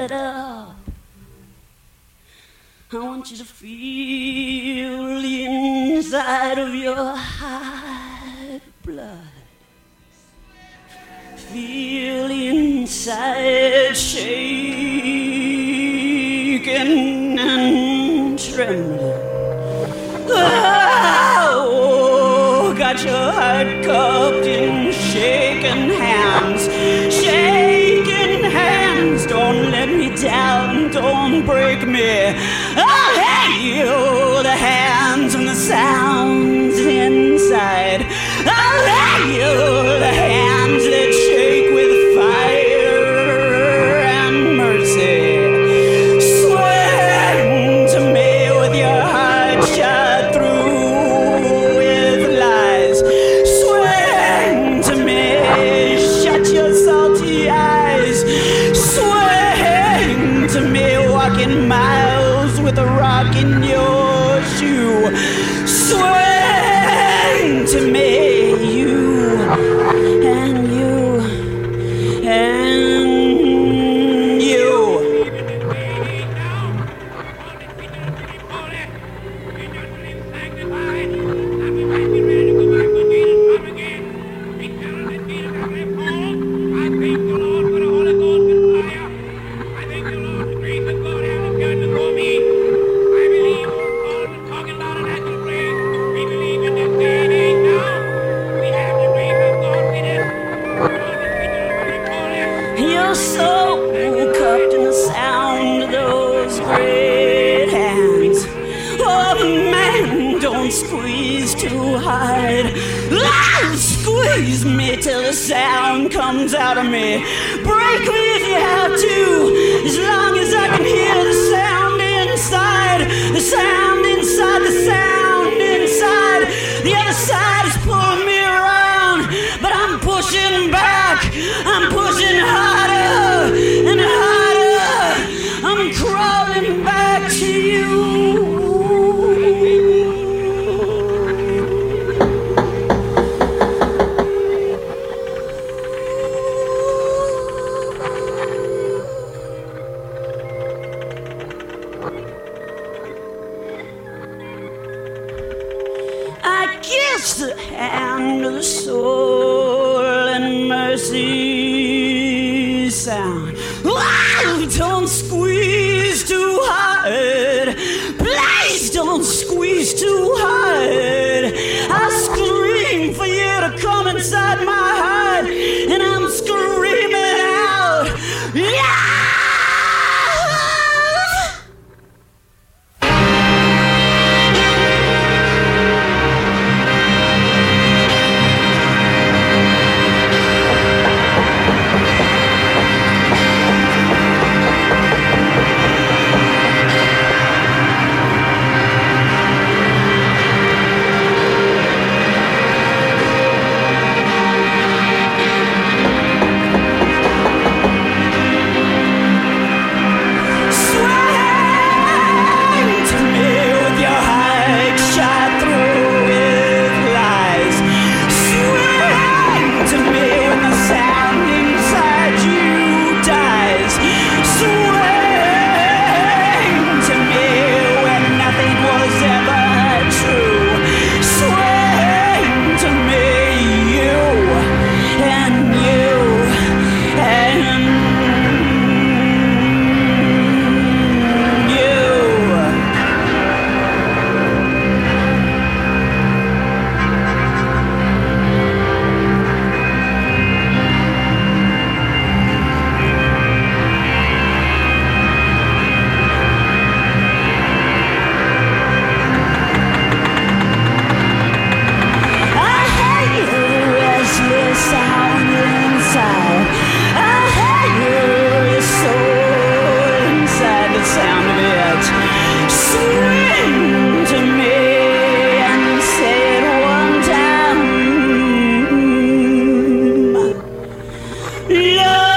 it up. I want you to feel the inside of your hot blood. Feel the inside shaking and trembling. Oh, got your heart cupped in shaking hands. Shaking hands, don't let me down, don't break me. I'll hail the hands and the sounds inside. I'll hail the hands that shake with fire and mercy. Swim to me with your heart shot through with lies. Swim to me, shut your salty eyes. Swim to me, walking miles with a rock in your shoe. Swim to me. No!